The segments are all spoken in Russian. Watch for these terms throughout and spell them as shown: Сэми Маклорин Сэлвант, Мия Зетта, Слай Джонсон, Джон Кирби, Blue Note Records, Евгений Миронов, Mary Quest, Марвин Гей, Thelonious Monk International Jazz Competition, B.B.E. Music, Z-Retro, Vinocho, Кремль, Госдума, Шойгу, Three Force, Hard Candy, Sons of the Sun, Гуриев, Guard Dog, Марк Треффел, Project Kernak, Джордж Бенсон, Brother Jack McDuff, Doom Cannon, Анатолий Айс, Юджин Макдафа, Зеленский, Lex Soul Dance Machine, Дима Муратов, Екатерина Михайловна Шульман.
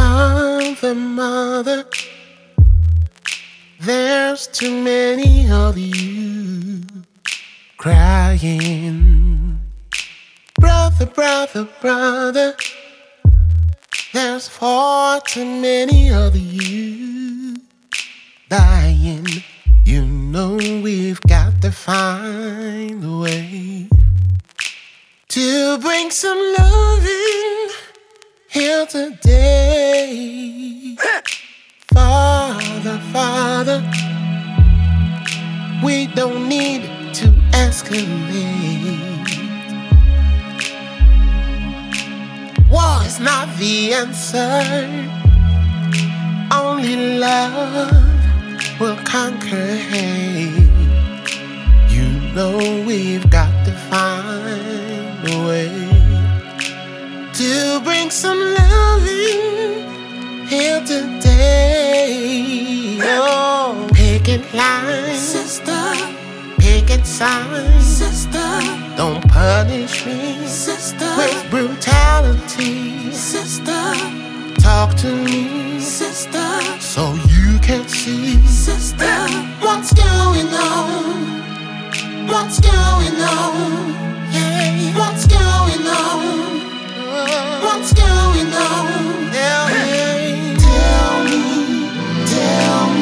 Mother, mother, there's too many of you crying. Brother, brother, brother, there's far too many of you dying. You know we've got to find a way to bring some loving here today. Father, Father, we don't need to escalate. War is not the answer, only love will conquer hate. You know we've got to find a way to bring some loving here today. Oh, picket line, sister. Picket sign, sister. Don't punish me, sister, with brutality, sister. Talk to me, sister, so you can see, sister. What's going on? What's going on? Yeah. What's going on? What's going on? Yeah. Yeah. Tell me, tell me.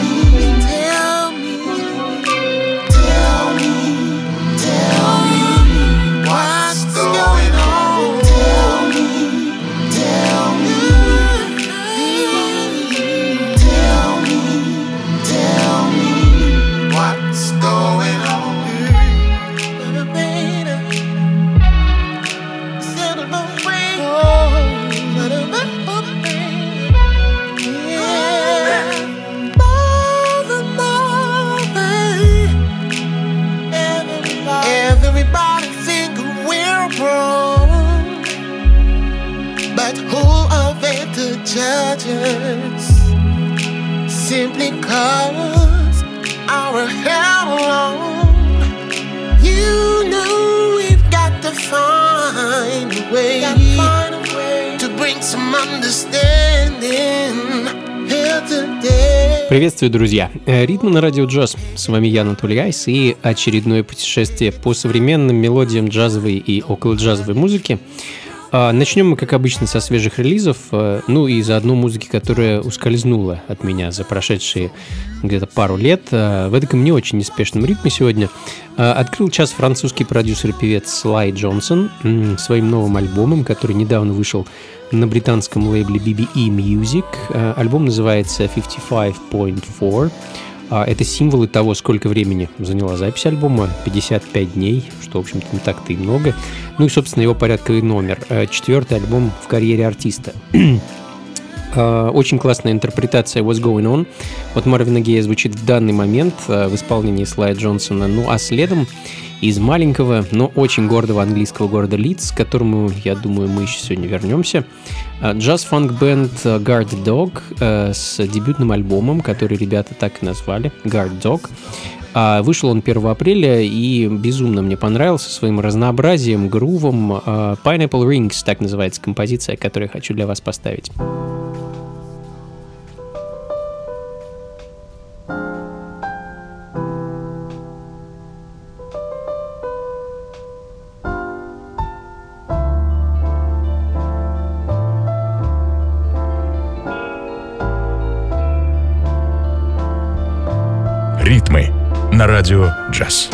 Judges, simply cause our hair long. You know we've got to find a way, to bring some understanding here today. Приветствую, друзья! Ритмы на радио джаз. С вами я, Анатолий Айс, и очередное путешествие по современным мелодиям джазовой и околоджазовой музыки. Начнем мы, как обычно, со свежих релизов, ну и заодно музыки, которая ускользнула от меня за прошедшие где-то пару лет. В этом не очень неспешном ритме сегодня открыл час французский продюсер и певец Слай Джонсон своим новым альбомом, который недавно вышел на британском лейбле B.B.E. Music. Альбом называется 55.4. Это символы того, сколько времени заняла запись альбома, 55 дней, что, в общем-то, не так-то и много. Ну и, собственно, его порядковый номер, 4-й альбом в карьере артиста. Очень классная интерпретация «What's Going On» от Марвина Гея звучит в данный момент в исполнении Слая Джонсона. Ну а следом из маленького, но очень гордого английского города Лидс, к которому, я думаю, мы еще сегодня вернемся, джаз-фанк-бенд Guard Dog с дебютным альбомом, который ребята так и назвали «Guard Dog». Вышел он 1 апреля и безумно мне понравился своим разнообразием, грувом. «Pineapple Rings» так называется композиция, которую я хочу для вас поставить. Ритмы на радио джаз.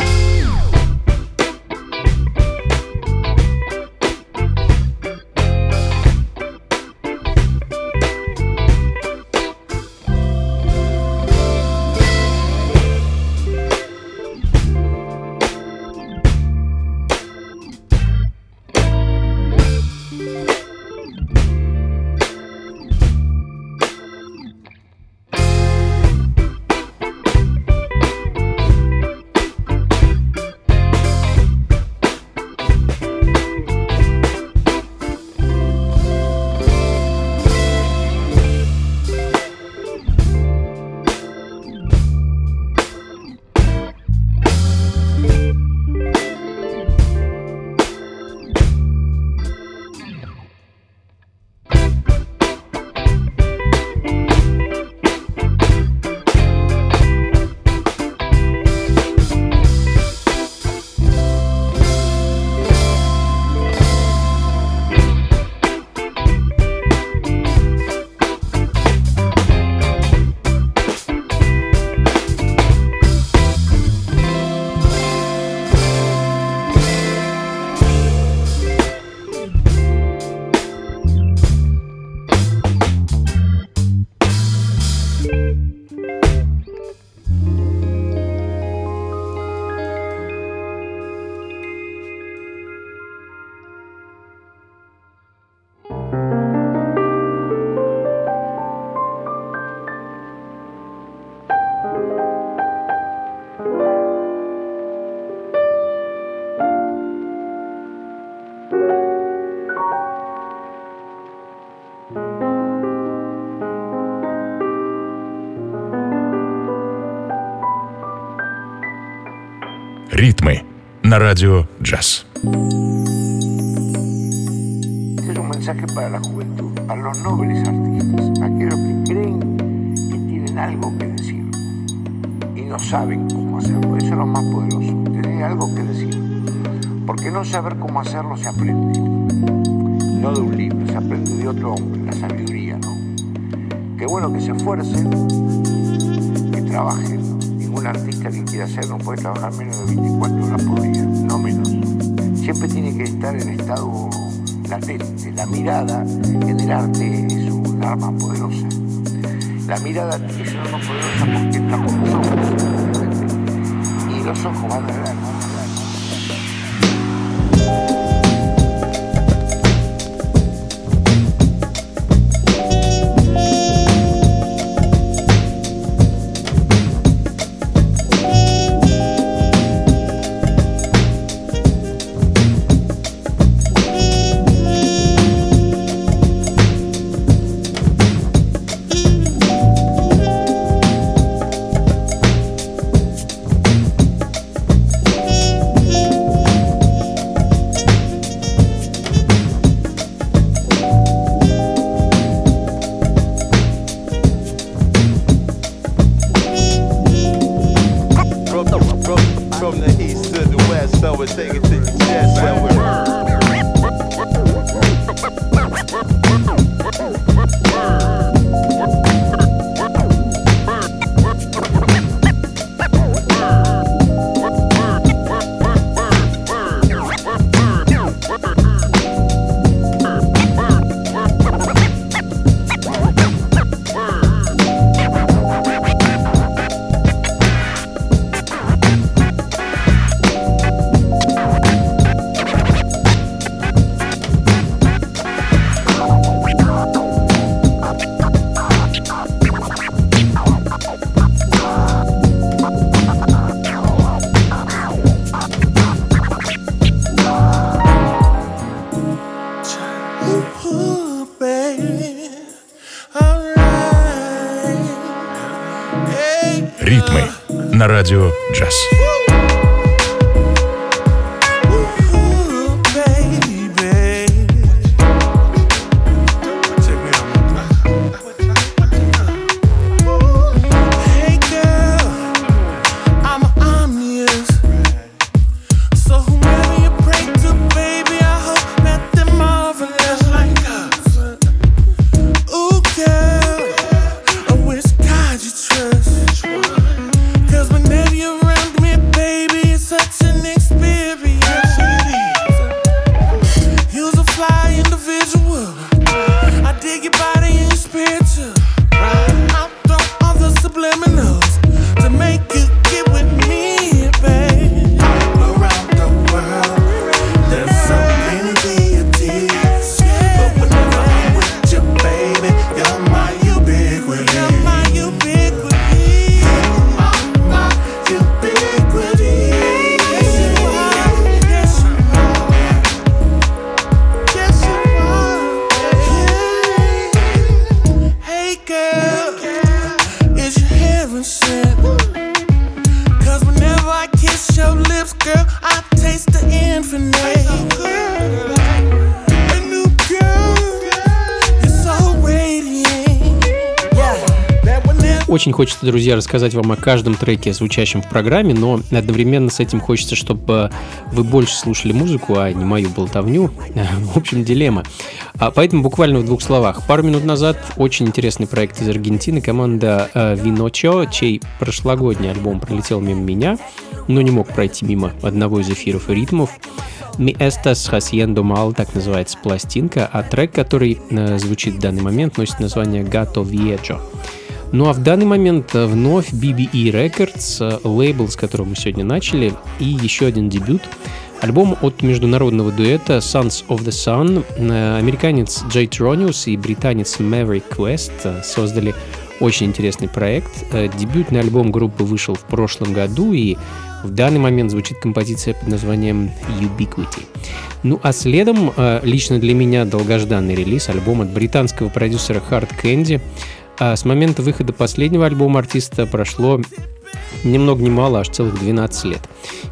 Ритмы на радио «Джаз». Porque no saber cómo hacerlo se aprende, no de un libro, se aprende de otro hombre, la sabiduría, ¿no? Que bueno que se esfuercen, que trabajen. Ningún artista que quiera hacer no puede trabajar menos de 24 horas por día, no menos. Siempre tiene que estar en estado latente. La mirada en el arte es un arma poderosa. La mirada es un arma poderosa porque estamos los ojos, y los ojos van a ver, ¿no? На радио «Джаз». Очень хочется, друзья, рассказать вам о каждом треке, звучащем в программе, но одновременно с этим хочется, чтобы вы больше слушали музыку, а не мою болтовню. В общем, дилемма. Поэтому буквально в двух словах. Пару минут назад очень интересный проект из Аргентины, команда Vinocho, чей прошлогодний альбом пролетел мимо меня, но не мог пройти мимо одного из эфиров и ритмов. «Mi estás haciendo mal», так называется пластинка, а трек, который звучит в данный момент, носит название «Gato Viejo». Ну а в данный момент вновь B.B.E. Records, лейбл, с которого мы сегодня начали, и еще один дебют. Альбом от международного дуэта Sons of the Sun. Американец Джей Терониус и британец Mary Quest создали очень интересный проект. Дебютный альбом группы вышел в прошлом году, и в данный момент звучит композиция под названием «Ubiquity». Ну а следом, лично для меня, долгожданный релиз, альбом от британского продюсера Hard Candy. С момента выхода последнего альбома артиста прошло ни много ни мало, аж целых 12 лет.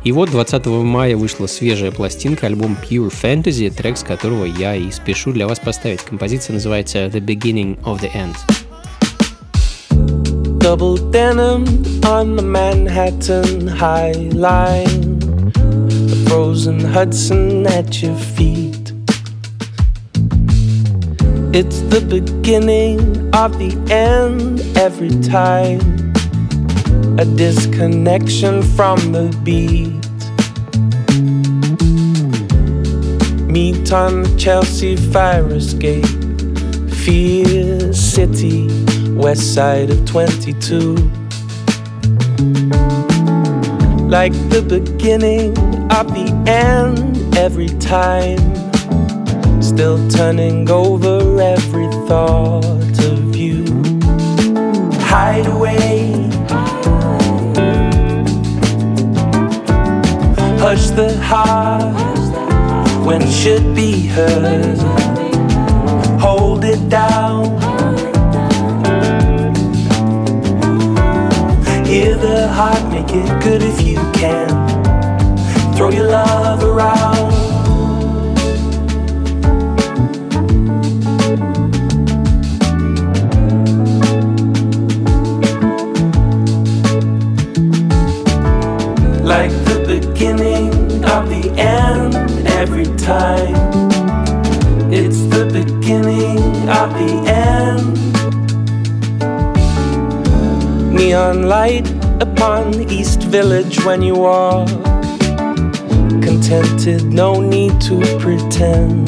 И вот 20 мая вышла свежая пластинка, альбом Pure Fantasy, трек с которого я и спешу для вас поставить. Композиция называется The Beginning of the End. Double denim on the Manhattan High Line, the frozen Hudson at your feet. It's the beginning of the end every time, a disconnection from the beat. Meet on the Chelsea fire escape, Fear City, west side of 22. Like the beginning of the end every time, still turning over every thought of you. Hideaway, hush the heart when it should be heard. Hold it down, hear the heart, make it good if you can. Throw your love around. Like the beginning of the end every time, it's the beginning of the end. Neon light upon the East Village when you walk, contented, no need to pretend.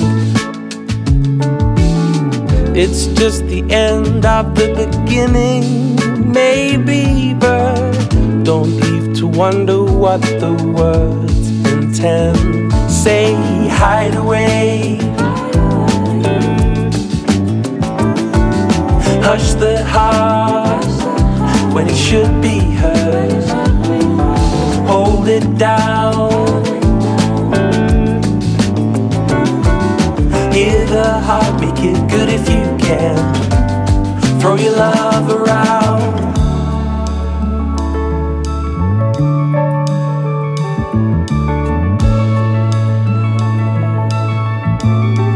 It's just the end of the beginning, maybe, but don't leave to wonder what the words intend. Say hideaway, hush the heart when it should be heard. Hold it down, hear the heart, make it good if you can. Throw your love around.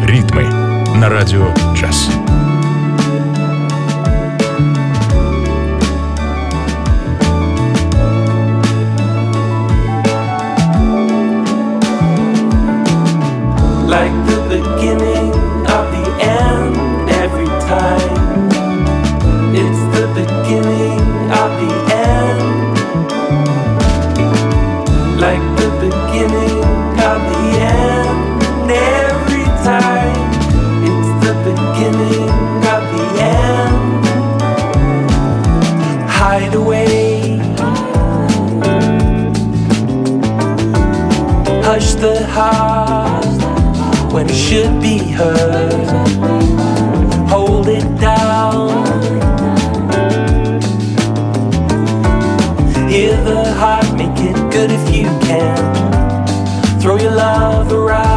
Ритмы на радио «Джаз». Like the beginning of the end every time, it's the beginning of the end. Like the beginning of the end every time, it's the beginning of the end. Hideaway, hush the heart when it should be heard. Hold it down, hear the heart, make it good if you can. Throw your love around.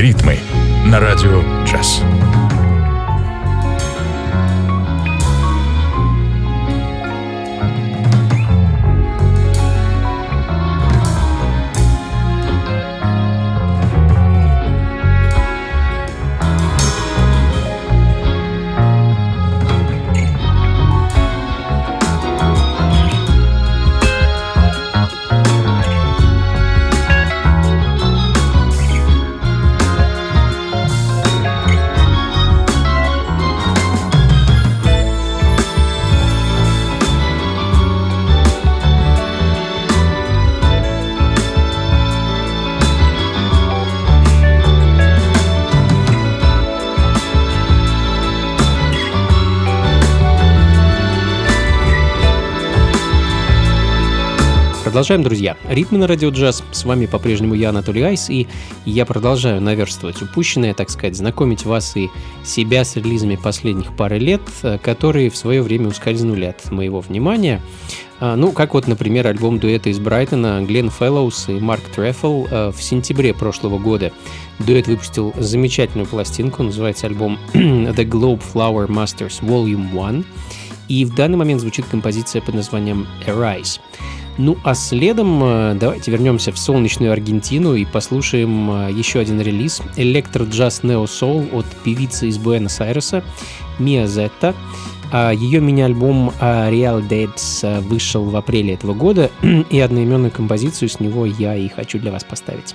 ритмы на радио «Джаз». Продолжаем, друзья. Ритмы на радио «Джаз». С вами по-прежнему я, Анатолий Айс, и я продолжаю наверстывать упущенное, так сказать, знакомить вас и себя с релизами последних пары лет, которые в свое время ускользнули от моего внимания. Ну, как вот, например, альбом дуэта из Брайтона Глен Феллоус и Марк Треффел в сентябре прошлого года. Дуэт выпустил замечательную пластинку, называется альбом «The Globe Flower Masters Volume 1», и в данный момент звучит композиция под названием «Arise». Ну а следом давайте вернемся в солнечную Аргентину и послушаем еще один релиз электро-джаз нео-соул от певицы из Буэнос-Айреса Мия Зетта. Ее мини-альбом Real Dates вышел в апреле этого года, и одноименную композицию с него я и хочу для вас поставить.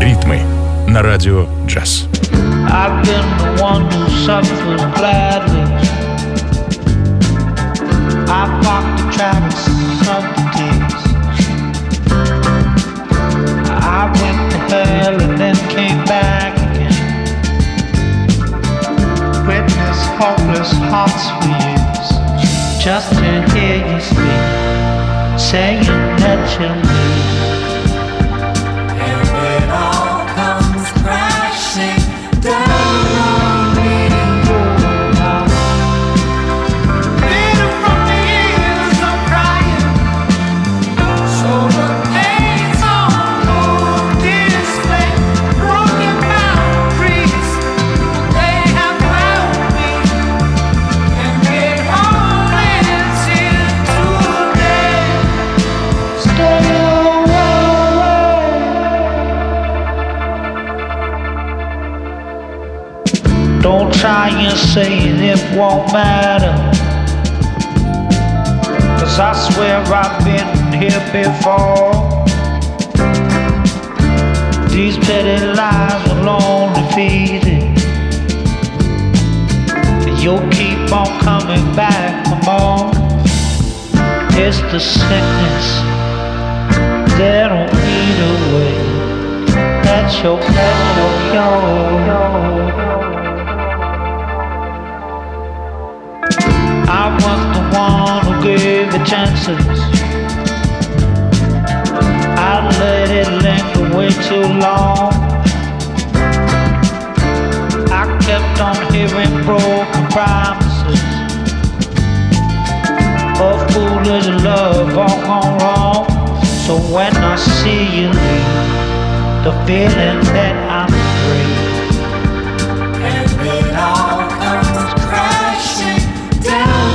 Ритмы на радио «Джаз». I went to hell and then came back again. Witness hopeless hearts for years, just to hear you speak, saying that you leave. And it all comes crashing down. Don't try and say it won't matter, 'cause I swear I've been here before. These petty lies will only feed it. You'll keep on coming back for more. It's the sickness that don't need a way. That's your I was the one who gave the chances. I let it linger way too long. I kept on hearing broken promises of foolish love all gone wrong. So when I see you leave, the feeling that I'm free, and it all comes crashing down.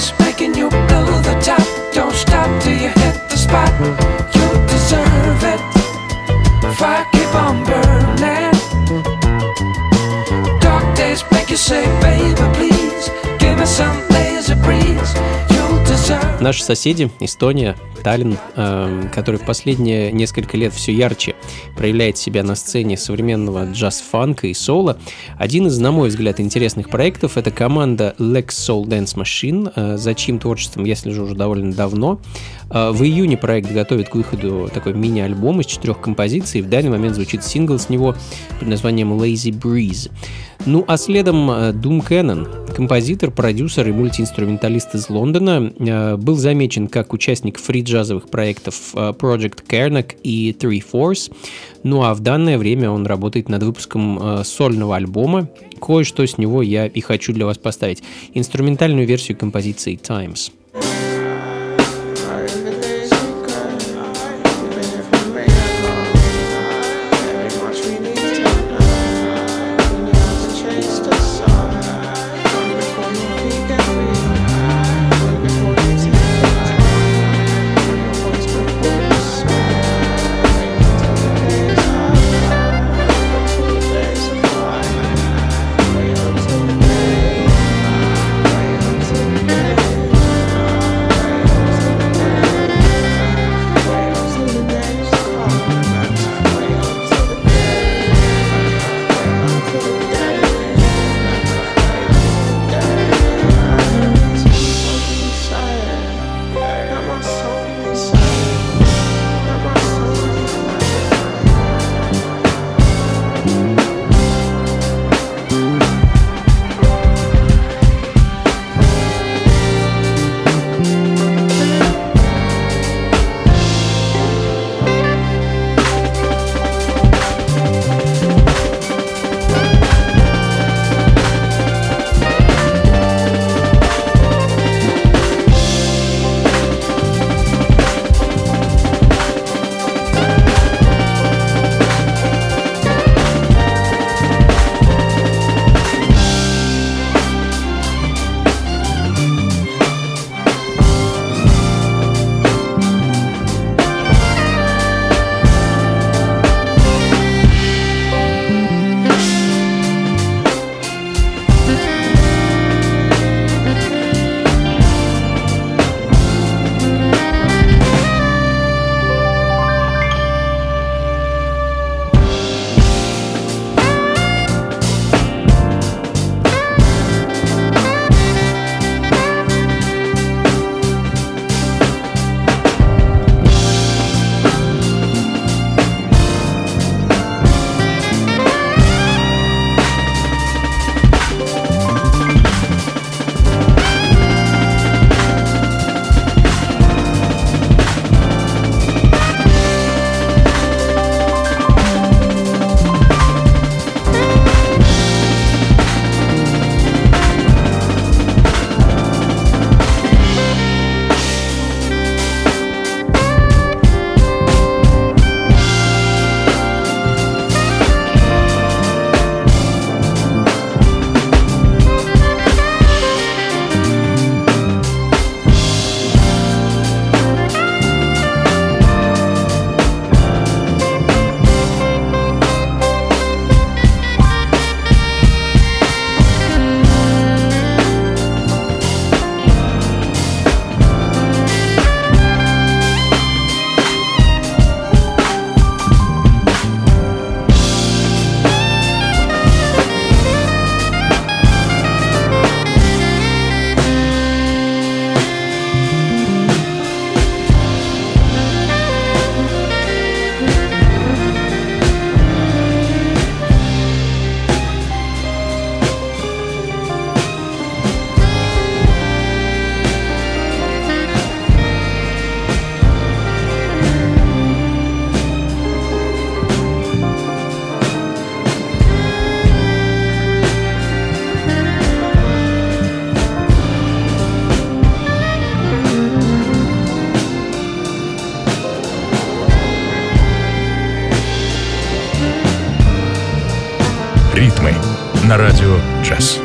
is making you blow the top. Don't stop till you hit the spot. You deserve it. Fire keep on burning. Dark days make you say, baby, please, give me some lazy breeze. Наши соседи, Эстония, Таллин, который в последние несколько лет все ярче проявляет себя на сцене современного джаз-фанка и соло. Один из, на мой взгляд, интересных проектов — это команда Lex Soul Dance Machine, за чьим творчеством я слежу уже довольно давно. В июне проект готовит к выходу такой мини-альбом из 4 композиций, и в данный момент звучит сингл с него под названием Lazy Breeze. Ну а следом Doom Cannon, композитор, продюсер и мультиинструменталист из Лондона, был замечен как участник фри-джазовых проектов Project Kernak и Three Force. Ну а в данное время он работает над выпуском сольного альбома. Кое-что с него я и хочу для вас поставить. Инструментальную версию композиции Times. На радио «Джаз».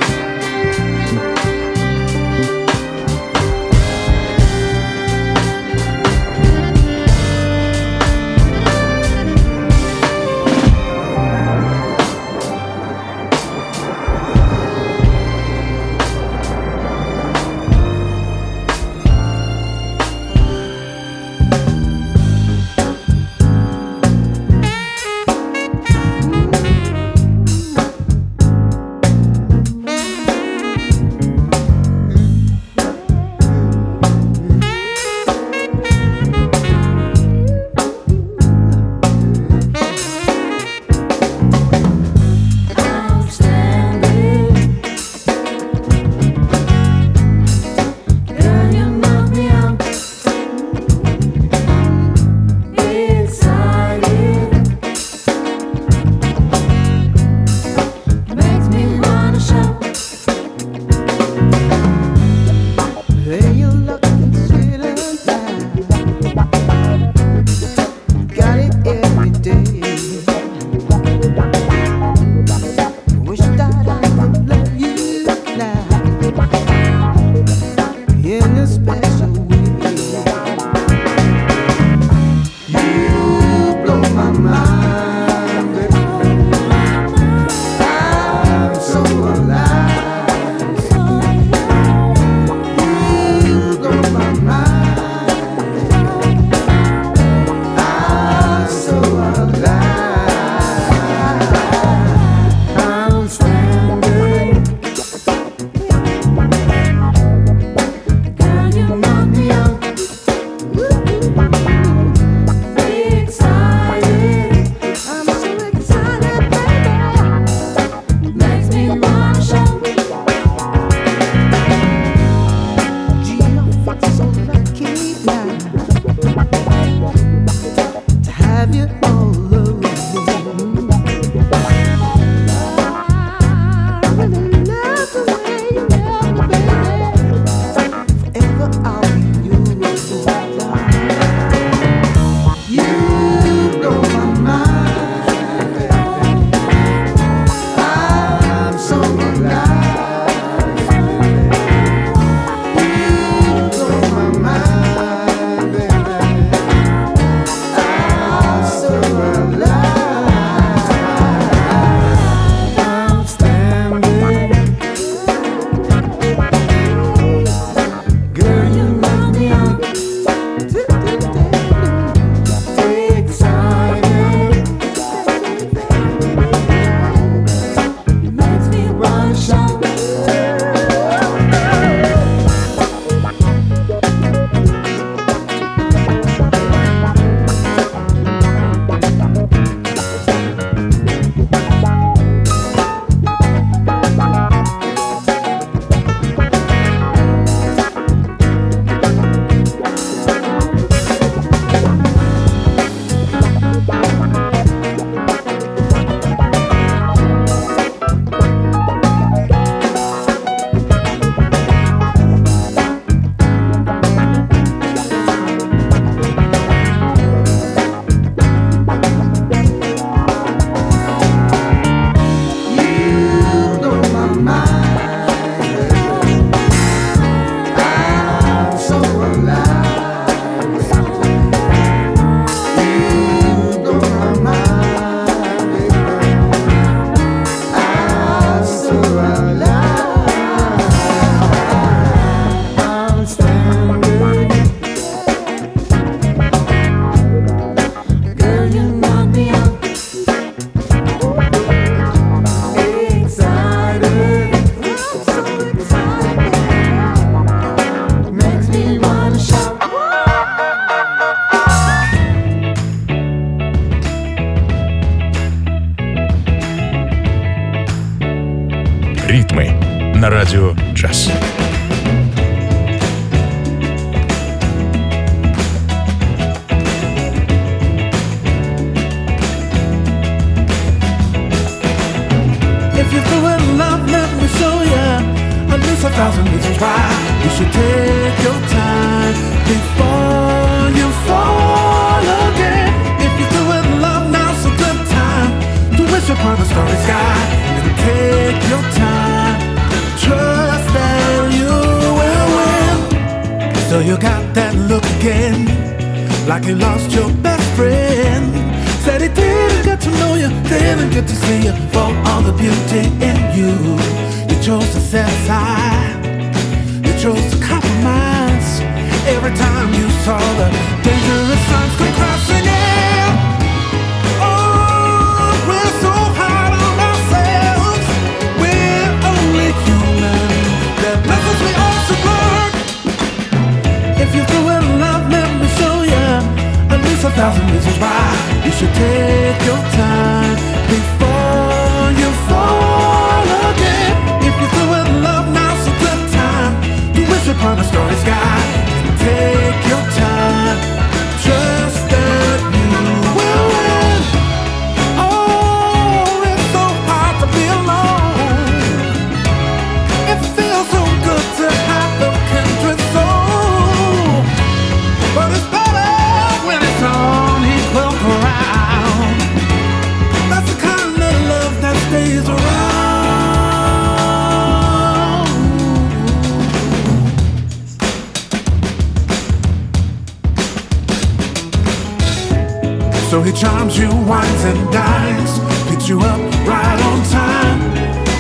So he charms you, wines and dines, picks you up right on time.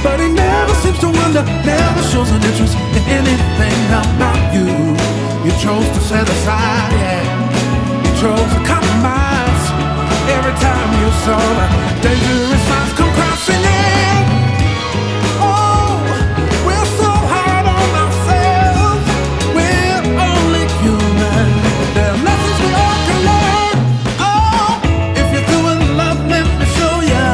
But he never seems to wonder, never shows an interest in anything about you. You chose to set aside, yeah, you chose to compromise. Every time you saw the dangerous signs come crashing in. Oh, we're so hard on ourselves. We're only human. There are lessons we all can learn. Oh, if you're doing love, let me show you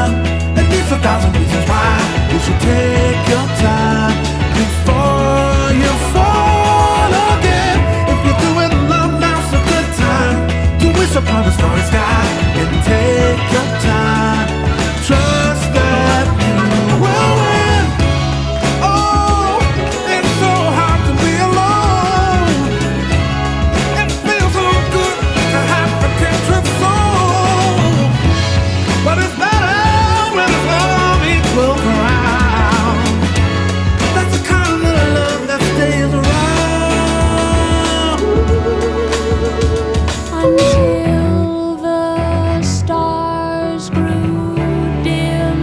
at least 1,000 reasons why you should take your time before you fall again. If you're doing love, now's a good time to wish upon a starry sky and take your time. Trust that you will win. Oh, it's so hard to be alone. It feels so good to have the kindred soul. But it's better when it's love equals around. That's the kind of love that stays around. Until the stars grew dim,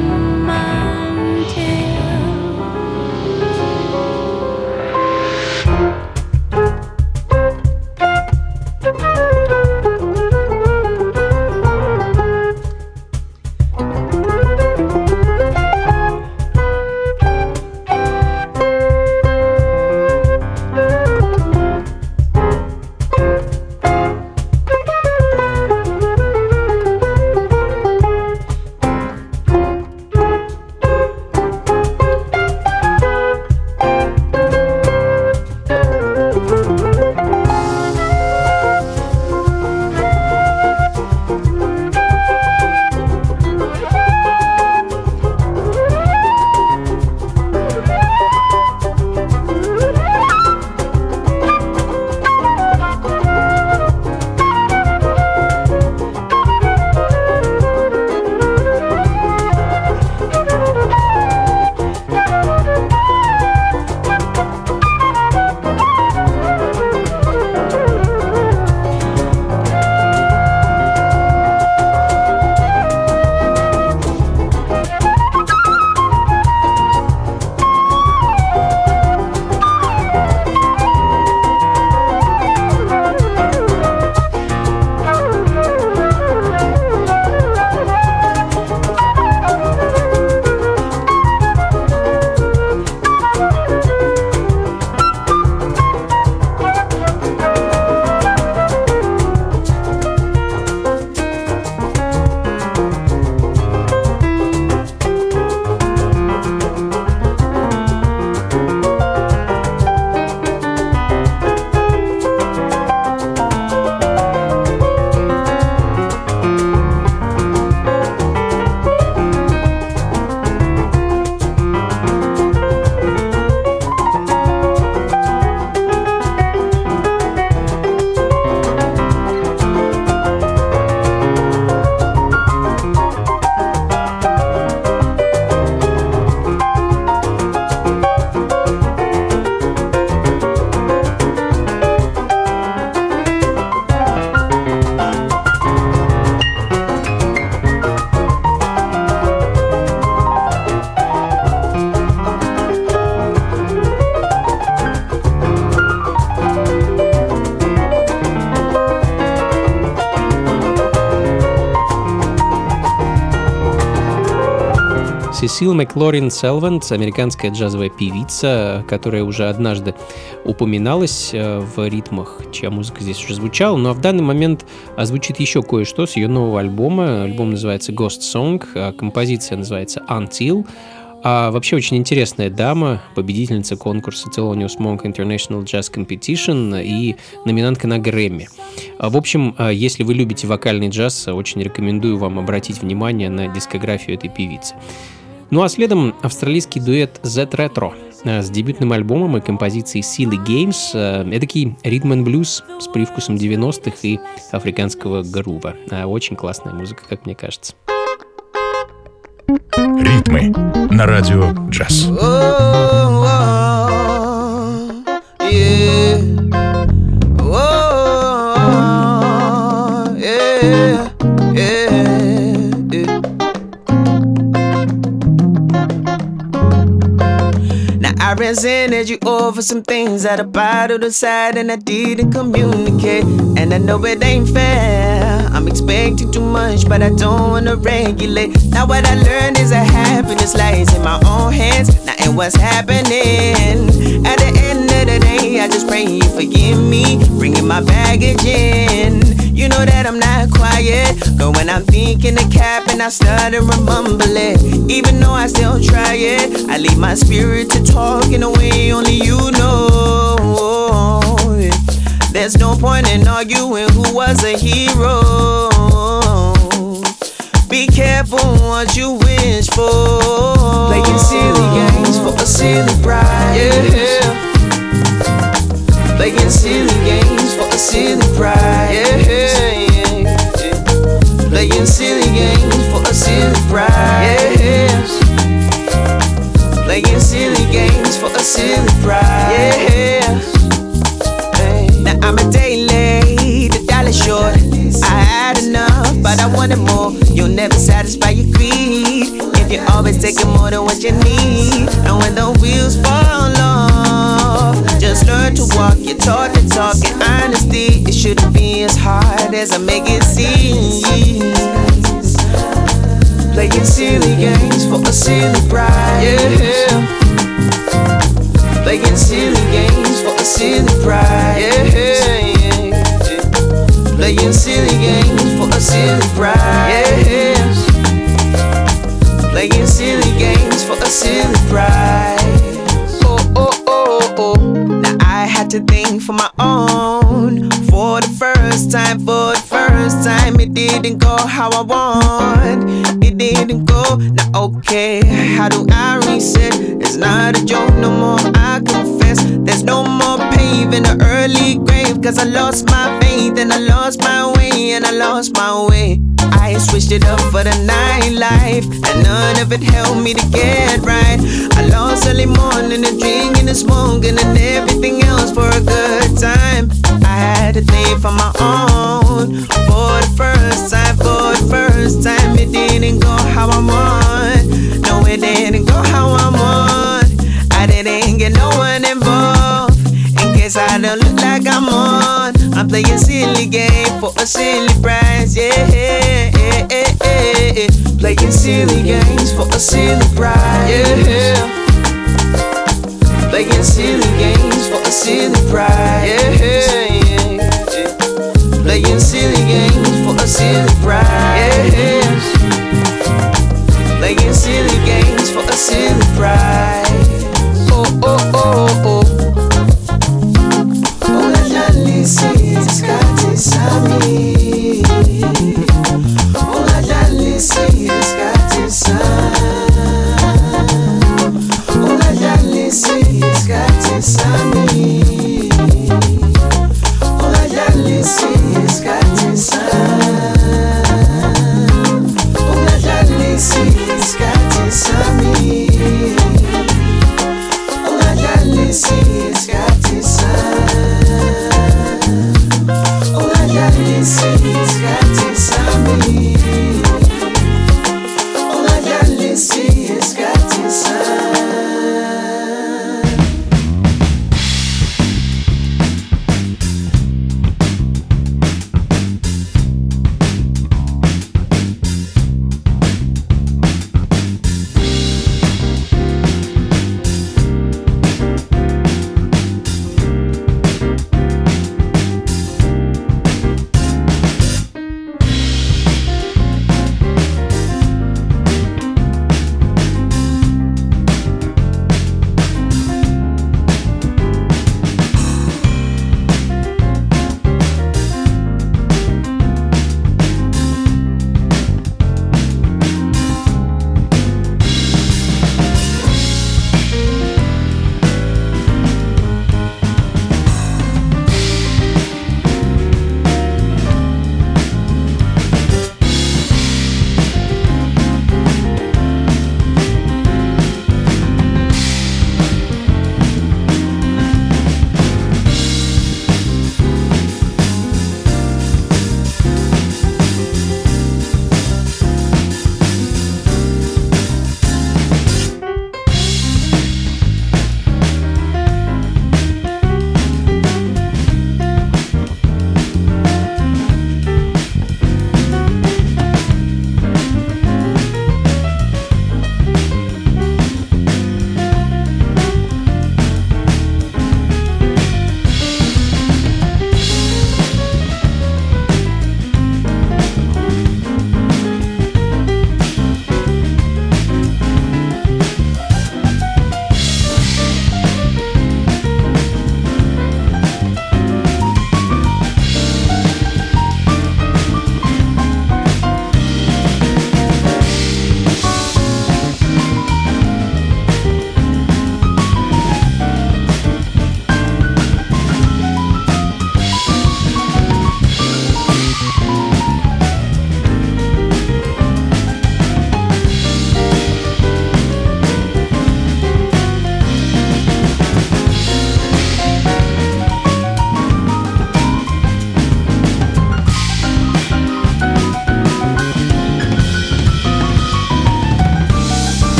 Сэми Маклорин Сэлвант, американская джазовая певица, которая уже однажды упоминалась в ритмах, чья музыка здесь уже звучала, но в данный момент звучит еще кое-что с ее нового альбома. Альбом называется Ghost Song, композиция называется Until. А вообще очень интересная дама, победительница конкурса Thelonious Monk International Jazz Competition и номинантка на Грэмми. В общем, если вы любите вокальный джаз, очень рекомендую вам обратить внимание на дискографию этой певицы. Ну а следом австралийский дуэт Z-Retro с дебютным альбомом и композицией Silly Games, эдакий ритм and блюз с привкусом 90-х и африканского грува. Очень классная музыка, как мне кажется. Ритмы на радио джаз. glancing at you over some things that I bottled inside and I didn't communicate. And I know it ain't fair, I'm expecting too much, but I don't wanna regulate. Now what I learned is that happiness lies in my own hands. Now and what's happening at the end of the day, I just pray you forgive me, bringing my baggage in. You know that I'm not quiet, but when I'm thinking of cap and I start to remember it, even though I still try it, I leave my spirit to talk in a way only you know. There's no point in arguing who was a hero. Be careful what you wish for. Playing silly games for a silly prize. Yeah. Playing silly games for a silly prize. Yeah. Playing silly games for a silly prize. Yeah. Playing silly games for a silly prize. Yeah. Now I'm a day late, a dollar short. I had enough, but I wanted more. You'll never satisfy your greed. You're always taking more than what you need. And when the wheels fall off, just learn to walk. You're taught to talk in honesty. It shouldn't be as hard as I make it seem. Playing silly games for a silly prize. Yeah. Playing silly games for a silly prize. Yeah. Playing silly games for a silly prize. Yeah. Playing silly games for a silly prize. Oh, oh, oh, oh. Now I had to think for my own. For the first time, it didn't go how I want. It didn't go, now okay, how do I reset? It's not a joke no more, I confess. There's no more paving the early grave, cause I lost my faith and I lost my way, and I lost my way. I switched it up for the nightlife, and none of it helped me to get right. I lost early morning, the drinking, the smoking, and everything else for a good time. I had to think for my own. For the first time, it didn't go how I want. No, it didn't go how I want. I didn't get no one involved, in case I don't look like I'm on. I'm playing silly game for a silly prize, yeah. Playing silly games for a silly prize, yeah. Playing silly games for a silly prize, yeah. Playing silly games for a silly prize, yeah. Playing silly games for a silly prize. Oh, oh, oh, oh. It's got inside me. All I gotta see is got inside. All I gotta see is got inside me.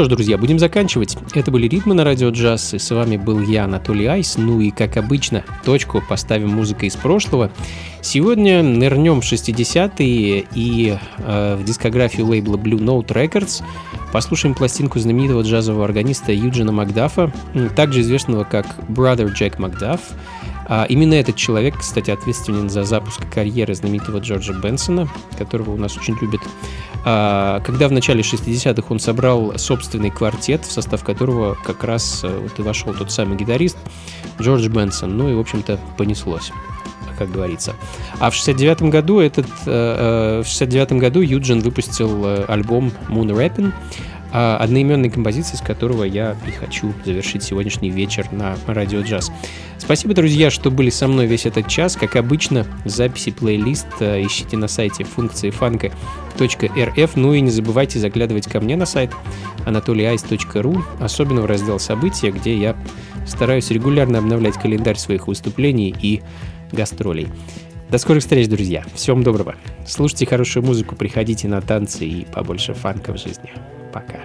что ж, друзья, будем заканчивать. Это были «Ритмы на радио джаз», и с вами был я, Анатолий Айс. Ну и, как обычно, точку поставим музыкой из прошлого. Сегодня нырнем в 60-е и в дискографию лейбла Blue Note Records. Послушаем пластинку знаменитого джазового органиста Юджина Макдафа, также известного как Brother Jack McDuff. Именно этот человек, кстати, ответственен за запуск карьеры знаменитого Джорджа Бенсона, которого у нас очень любят. Когда в начале 60-х он собрал собственный квартет, в состав которого как раз вот и вошел тот самый гитарист Джордж Бенсон. Ну и, в общем-то, понеслось, как говорится. А в 69-м году Юджин выпустил альбом «Moon Rappin'», одноименной композиции, с которого я и хочу завершить сегодняшний вечер на радио джаз. Спасибо, друзья, что были со мной весь этот час. Как обычно, записи, плейлист ищите на сайте функциифанка.рф. Ну и не забывайте заглядывать ко мне на сайт anatolyice.ru, особенно в раздел «События», где я стараюсь регулярно обновлять календарь своих выступлений и гастролей. До скорых встреч, друзья. Всем доброго. Слушайте хорошую музыку, приходите на танцы и побольше фанка в жизни. Пока.